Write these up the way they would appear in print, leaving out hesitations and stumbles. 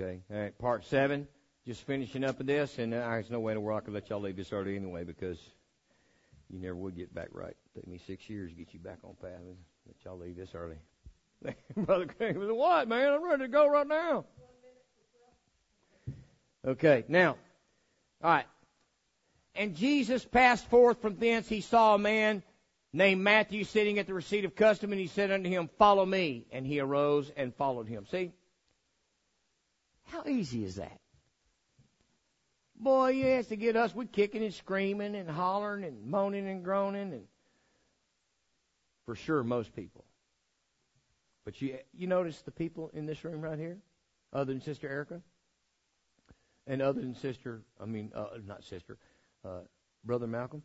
Okay. All right. Part 7. Just finishing up with this, and there's no way in the world I could let y'all leave this early anyway, because you never would get back right. It took me 6 years to get you back on path. Let y'all leave this early. Brother Craig was what, man? I'm ready to go right now. Okay. Now, all right. And Jesus passed forth from thence. He saw a man named Matthew sitting at the receipt of custom, and he said unto him, "Follow me." And he arose and followed him. See? How easy is that? Boy, yes, to get us, we're kicking and screaming and hollering and moaning and groaning, and for sure most people. But you notice the people in this room right here, other than Sister Erica, and other than Brother Malcolm.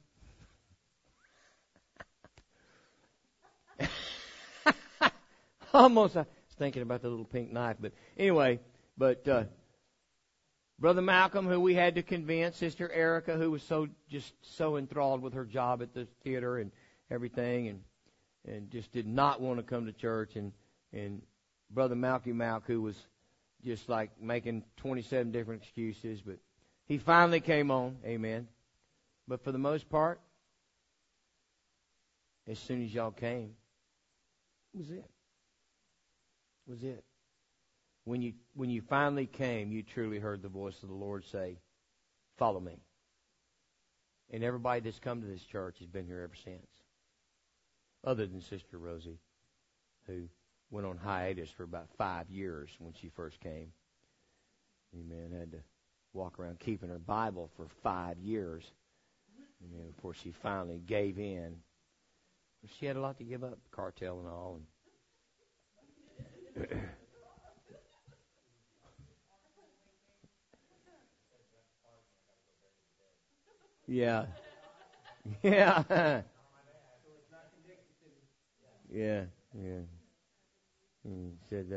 Almost, I was thinking about the little pink knife, but anyway, Brother Malcolm, who we had to convince, Sister Erica, who was so enthralled with her job at the theater and everything, and just did not want to come to church, and Brother Malky Malk, who was just like making 27 different excuses, but he finally came on, amen. But for the most part, as soon as y'all came, was it. When you finally came, you truly heard the voice of the Lord say, "Follow me." And everybody that's come to this church has been here ever since, other than Sister Rosie, who went on hiatus for about 5 years when she first came. Amen. Had to walk around keeping her Bible for 5 years, before she finally gave in. She had a lot to give up, cartel and all. And yeah. Yeah. He said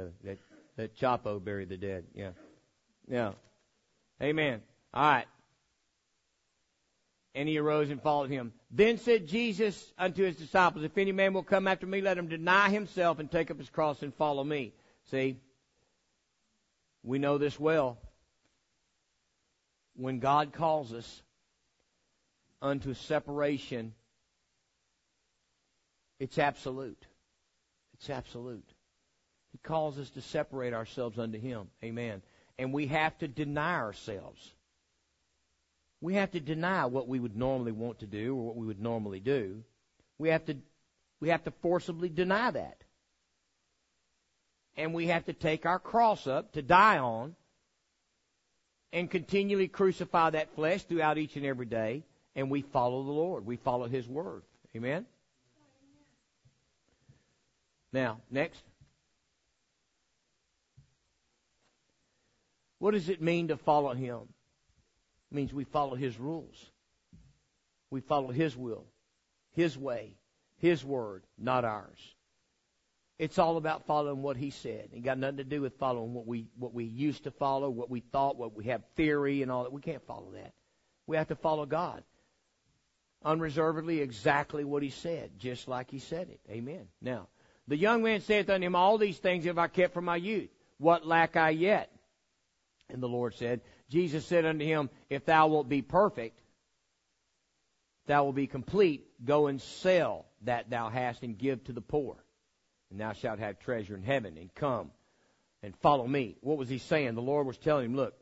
that Chapo buried the dead. Yeah. Amen. All right. And he arose and followed him. Then said Jesus unto his disciples, "If any man will come after me, let him deny himself and take up his cross and follow me." See, we know this well. When God calls us unto separation, it's absolute. It's absolute. He calls us to separate ourselves unto Him. Amen. And we have to deny ourselves. We have to deny what we would normally want to do or what we would normally do. We have to forcibly deny that. And we have to take our cross up to die on and continually crucify that flesh throughout each and every day. And we follow the Lord. We follow His Word. Amen? Now, next. What does it mean to follow Him? It means we follow His rules. We follow His will, His way, His Word, not ours. It's all about following what He said. It got nothing to do with following what we used to follow, what we thought, what we have theory and all that. We can't follow that. We have to follow God unreservedly, exactly what He said, just like He said it. Amen. Now, the young man saith unto him, "All these things have I kept from my youth. What lack I yet?" And the Lord said, Jesus said unto him, "If thou wilt be perfect, thou wilt be complete. Go and sell that thou hast and give to the poor, and thou shalt have treasure in heaven. And come and follow me." What was he saying? The Lord was telling him, look,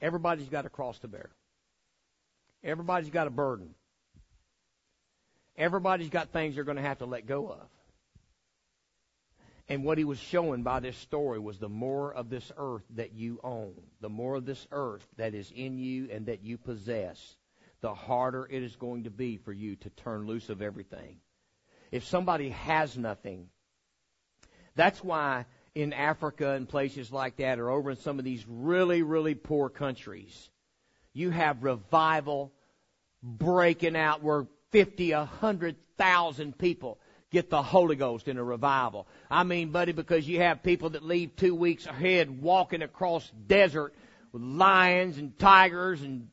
everybody's got a cross to bear. Everybody's got a burden. Everybody's got things they're going to have to let go of. And what he was showing by this story was the more of this earth that you own, the more of this earth that is in you and that you possess, the harder it is going to be for you to turn loose of everything. If somebody has nothing, that's why in Africa and places like that, or over in some of these really, really poor countries, you have revival breaking out where 50, 100,000 people get the Holy Ghost in a revival. I mean, buddy, because you have people that leave 2 weeks ahead walking across desert with lions and tigers and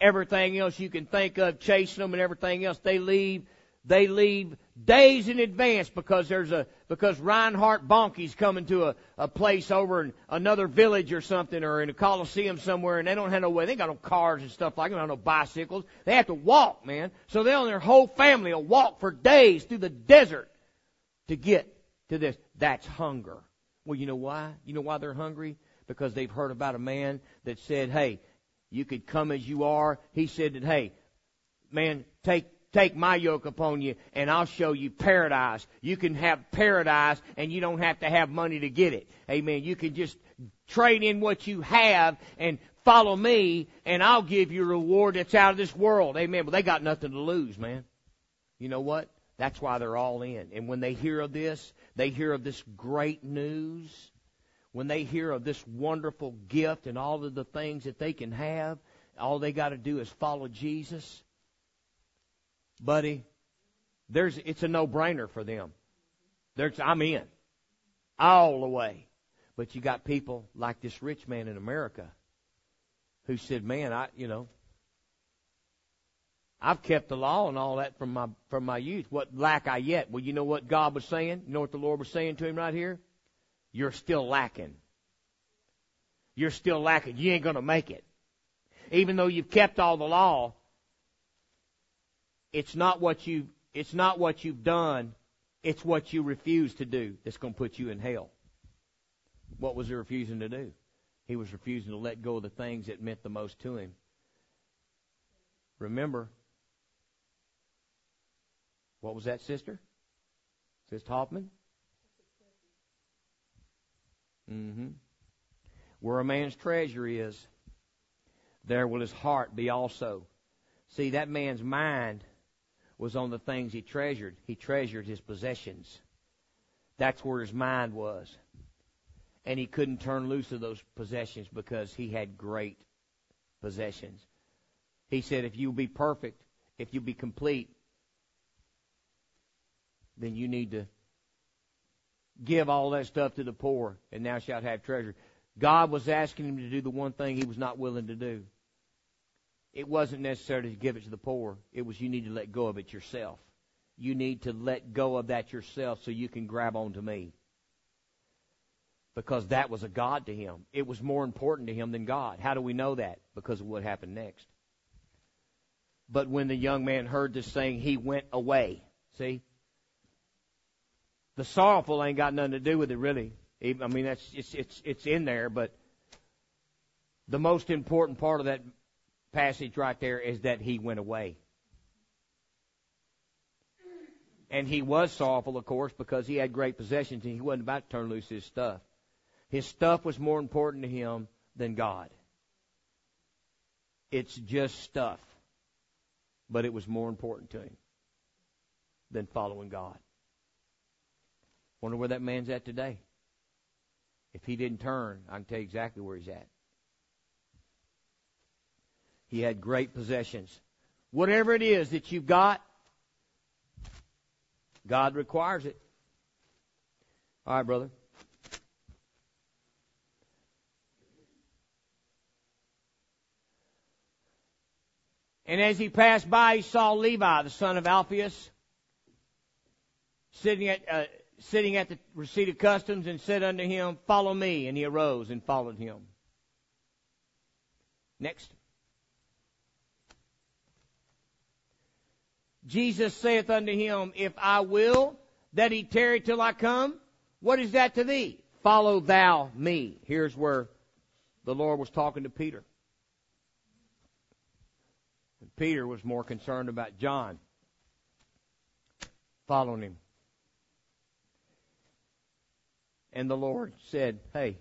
everything else you can think of, chasing them and everything else. They leave They leave days in advance because Reinhard Bonnke's coming to a place over in another village or something, or in a coliseum somewhere, and they don't have no way. They got no cars and stuff like that. They don't have no bicycles. They have to walk, man. So they and their whole family will walk for days through the desert to get to this. That's hunger. Well, you know why? You know why they're hungry? Because they've heard about a man that said, hey, you could come as you are. He said that, hey, man, take my yoke upon you, and I'll show you paradise. You can have paradise, and you don't have to have money to get it. Amen. You can just trade in what you have and follow me, and I'll give you a reward that's out of this world. Amen. But they got nothing to lose, man. You know what? That's why they're all in. And when they hear of this great news, when they hear of this wonderful gift and all of the things that they can have, all they got to do is follow Jesus. Buddy, it's a no-brainer for them. I'm in. All the way. But you got people like this rich man in America who said, man, I've kept the law and all that from my youth. What lack I yet? Well, you know what God was saying? You know what the Lord was saying to him right here? You're still lacking. You're still lacking. You ain't going to make it. Even though you've kept all the law, it's not what you've done, it's what you refuse to do that's going to put you in hell. What was he refusing to do? He was refusing to let go of the things that meant the most to him. Remember, what was that, sister? Sister Hoffman? Mm-hmm. Where a man's treasure is, there will his heart be also. See, that man's mind was on the things he treasured. He treasured his possessions. That's where his mind was. And he couldn't turn loose of those possessions because he had great possessions. He said, if you'll be perfect, if you'll be complete, then you need to give all that stuff to the poor, and thou shalt have treasure. God was asking him to do the one thing he was not willing to do. It wasn't necessary to give it to the poor. It was you need to let go of it yourself. You need to let go of that yourself so you can grab onto me. Because that was a God to him. It was more important to him than God. How do we know that? Because of what happened next. But when the young man heard this saying, he went away. See? The sorrowful ain't got nothing to do with it, really. I mean, it's in there, but the most important part of that passage right there is that he went away. And he was sorrowful, of course, because he had great possessions and he wasn't about to turn loose his stuff. His stuff was more important to him than God. It's just stuff, but it was more important to him than following God. Wonder where that man's at today. If he didn't turn, I can tell you exactly where he's at. He had great possessions. Whatever it is that you've got, God requires it. All right, brother. And as he passed by, he saw Levi, the son of Alphaeus, sitting at the receipt of customs, and said unto him, "Follow me." And he arose and followed him. Next. Jesus saith unto him, "If I will that he tarry till I come, what is that to thee? Follow thou me." Here's where the Lord was talking to Peter. And Peter was more concerned about John following him. And the Lord said, "Hey,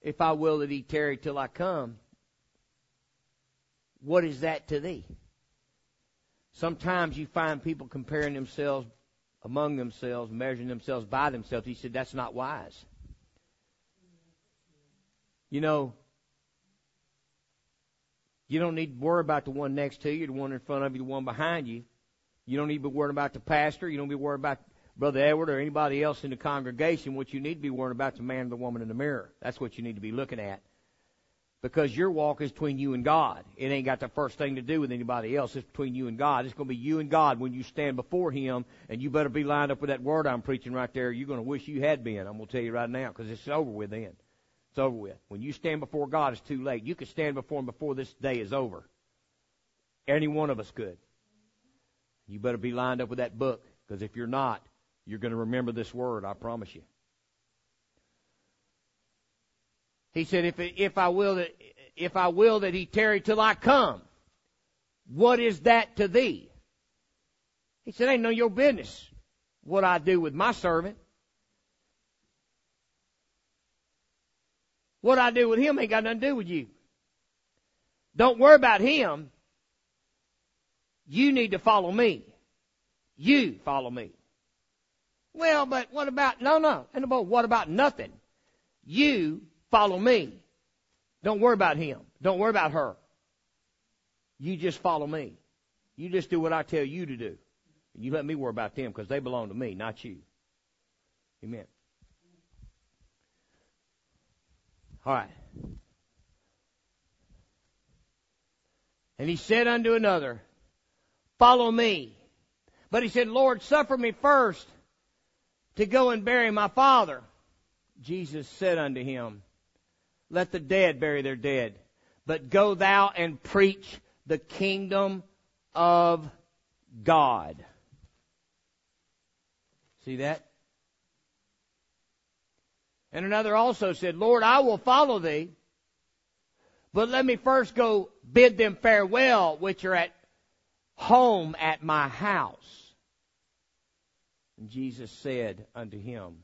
if I will that he tarry till I come, what is that to thee?" Sometimes you find people comparing themselves among themselves, measuring themselves by themselves. He said, that's not wise. You know, you don't need to worry about the one next to you, the one in front of you, the one behind you. You don't need to be worried about the pastor. You don't need to be worried about Brother Edward or anybody else in the congregation. What you need to be worried about is the man or the woman in the mirror. That's what you need to be looking at. because your walk is between you and God. It ain't got the first thing to do with anybody else. It's between you and God. It's going to be you and God when you stand before Him, and you better be lined up with that word I'm preaching right there. You're going to wish you had been. I'm going to tell you right now, because it's over with then. It's over with. When you stand before God, it's too late. You could stand before Him before this day is over. Any one of us could. You better be lined up with that book, because if you're not, you're going to remember this word, I promise you. He said, if I will that he tarry till I come, what is that to thee? He said, ain't none of your business what I do with my servant. What I do with him ain't got nothing to do with you. Don't worry about him. You need to follow me. You follow me. Well, but what about, no, what about nothing? You follow me. Don't worry about him. Don't worry about her. You just follow me. You just do what I tell you to do. And you let me worry about them, because they belong to me, not you. Amen. All right. And he said unto another, follow me. But he said, Lord, suffer me first to go and bury my father. Jesus said unto him, let the dead bury their dead, but go thou and preach the kingdom of God. See that? And another also said, Lord, I will follow thee, but let me first go bid them farewell which are at home at my house. And Jesus said unto him,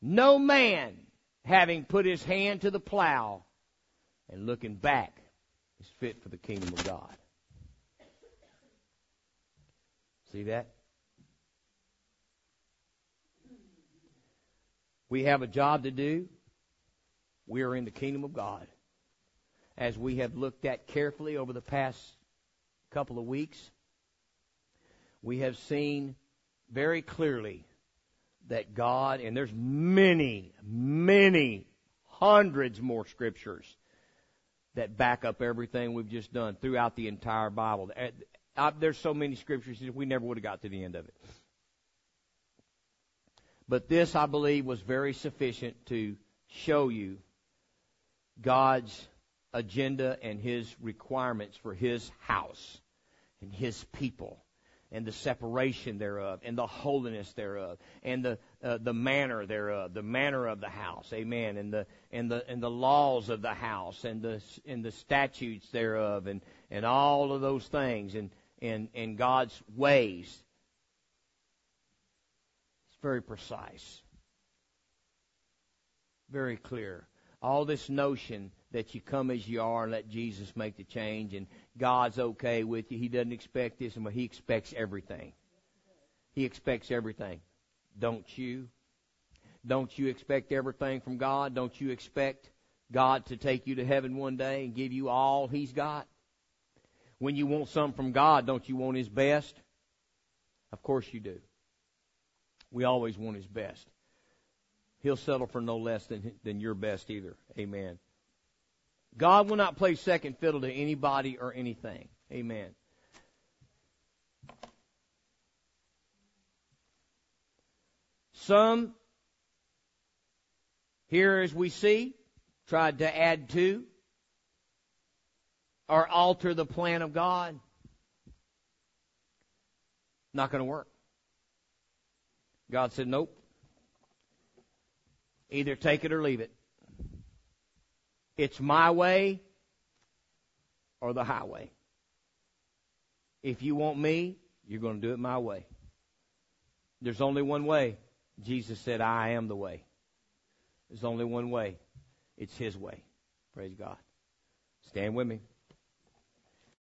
no man, having put his hand to the plow and looking back, is fit for the kingdom of God. See that? We have a job to do. We are in the kingdom of God. As we have looked at carefully over the past couple of weeks, we have seen very clearly that God, and there's many, many, hundreds more scriptures that back up everything we've just done throughout the entire Bible. There's so many scriptures that we never would have got to the end of it. But this, I believe, was very sufficient to show you God's agenda and His requirements for His house and His people, and the separation thereof, and the holiness thereof, and the manner thereof, the manner of the house, amen, and the laws of the house, and the statutes thereof, and all of those things, and God's ways. It's very precise, very clear. All this notion that you come as you are and let Jesus make the change, and God's okay with you. He doesn't expect this, but He expects everything. He expects everything. Don't you? Don't you expect everything from God? Don't you expect God to take you to heaven one day and give you all He's got? When you want something from God, don't you want His best? Of course you do. We always want His best. He'll settle for no less than your best either. Amen. God will not play second fiddle to anybody or anything. Amen. Some, here as we see, tried to add to or alter the plan of God. Not going to work. God said, nope. Either take it or leave it. It's my way or the highway. If you want me, you're going to do it my way. There's only one way. Jesus said, I am the way. There's only one way. It's His way. Praise God. Stand with me.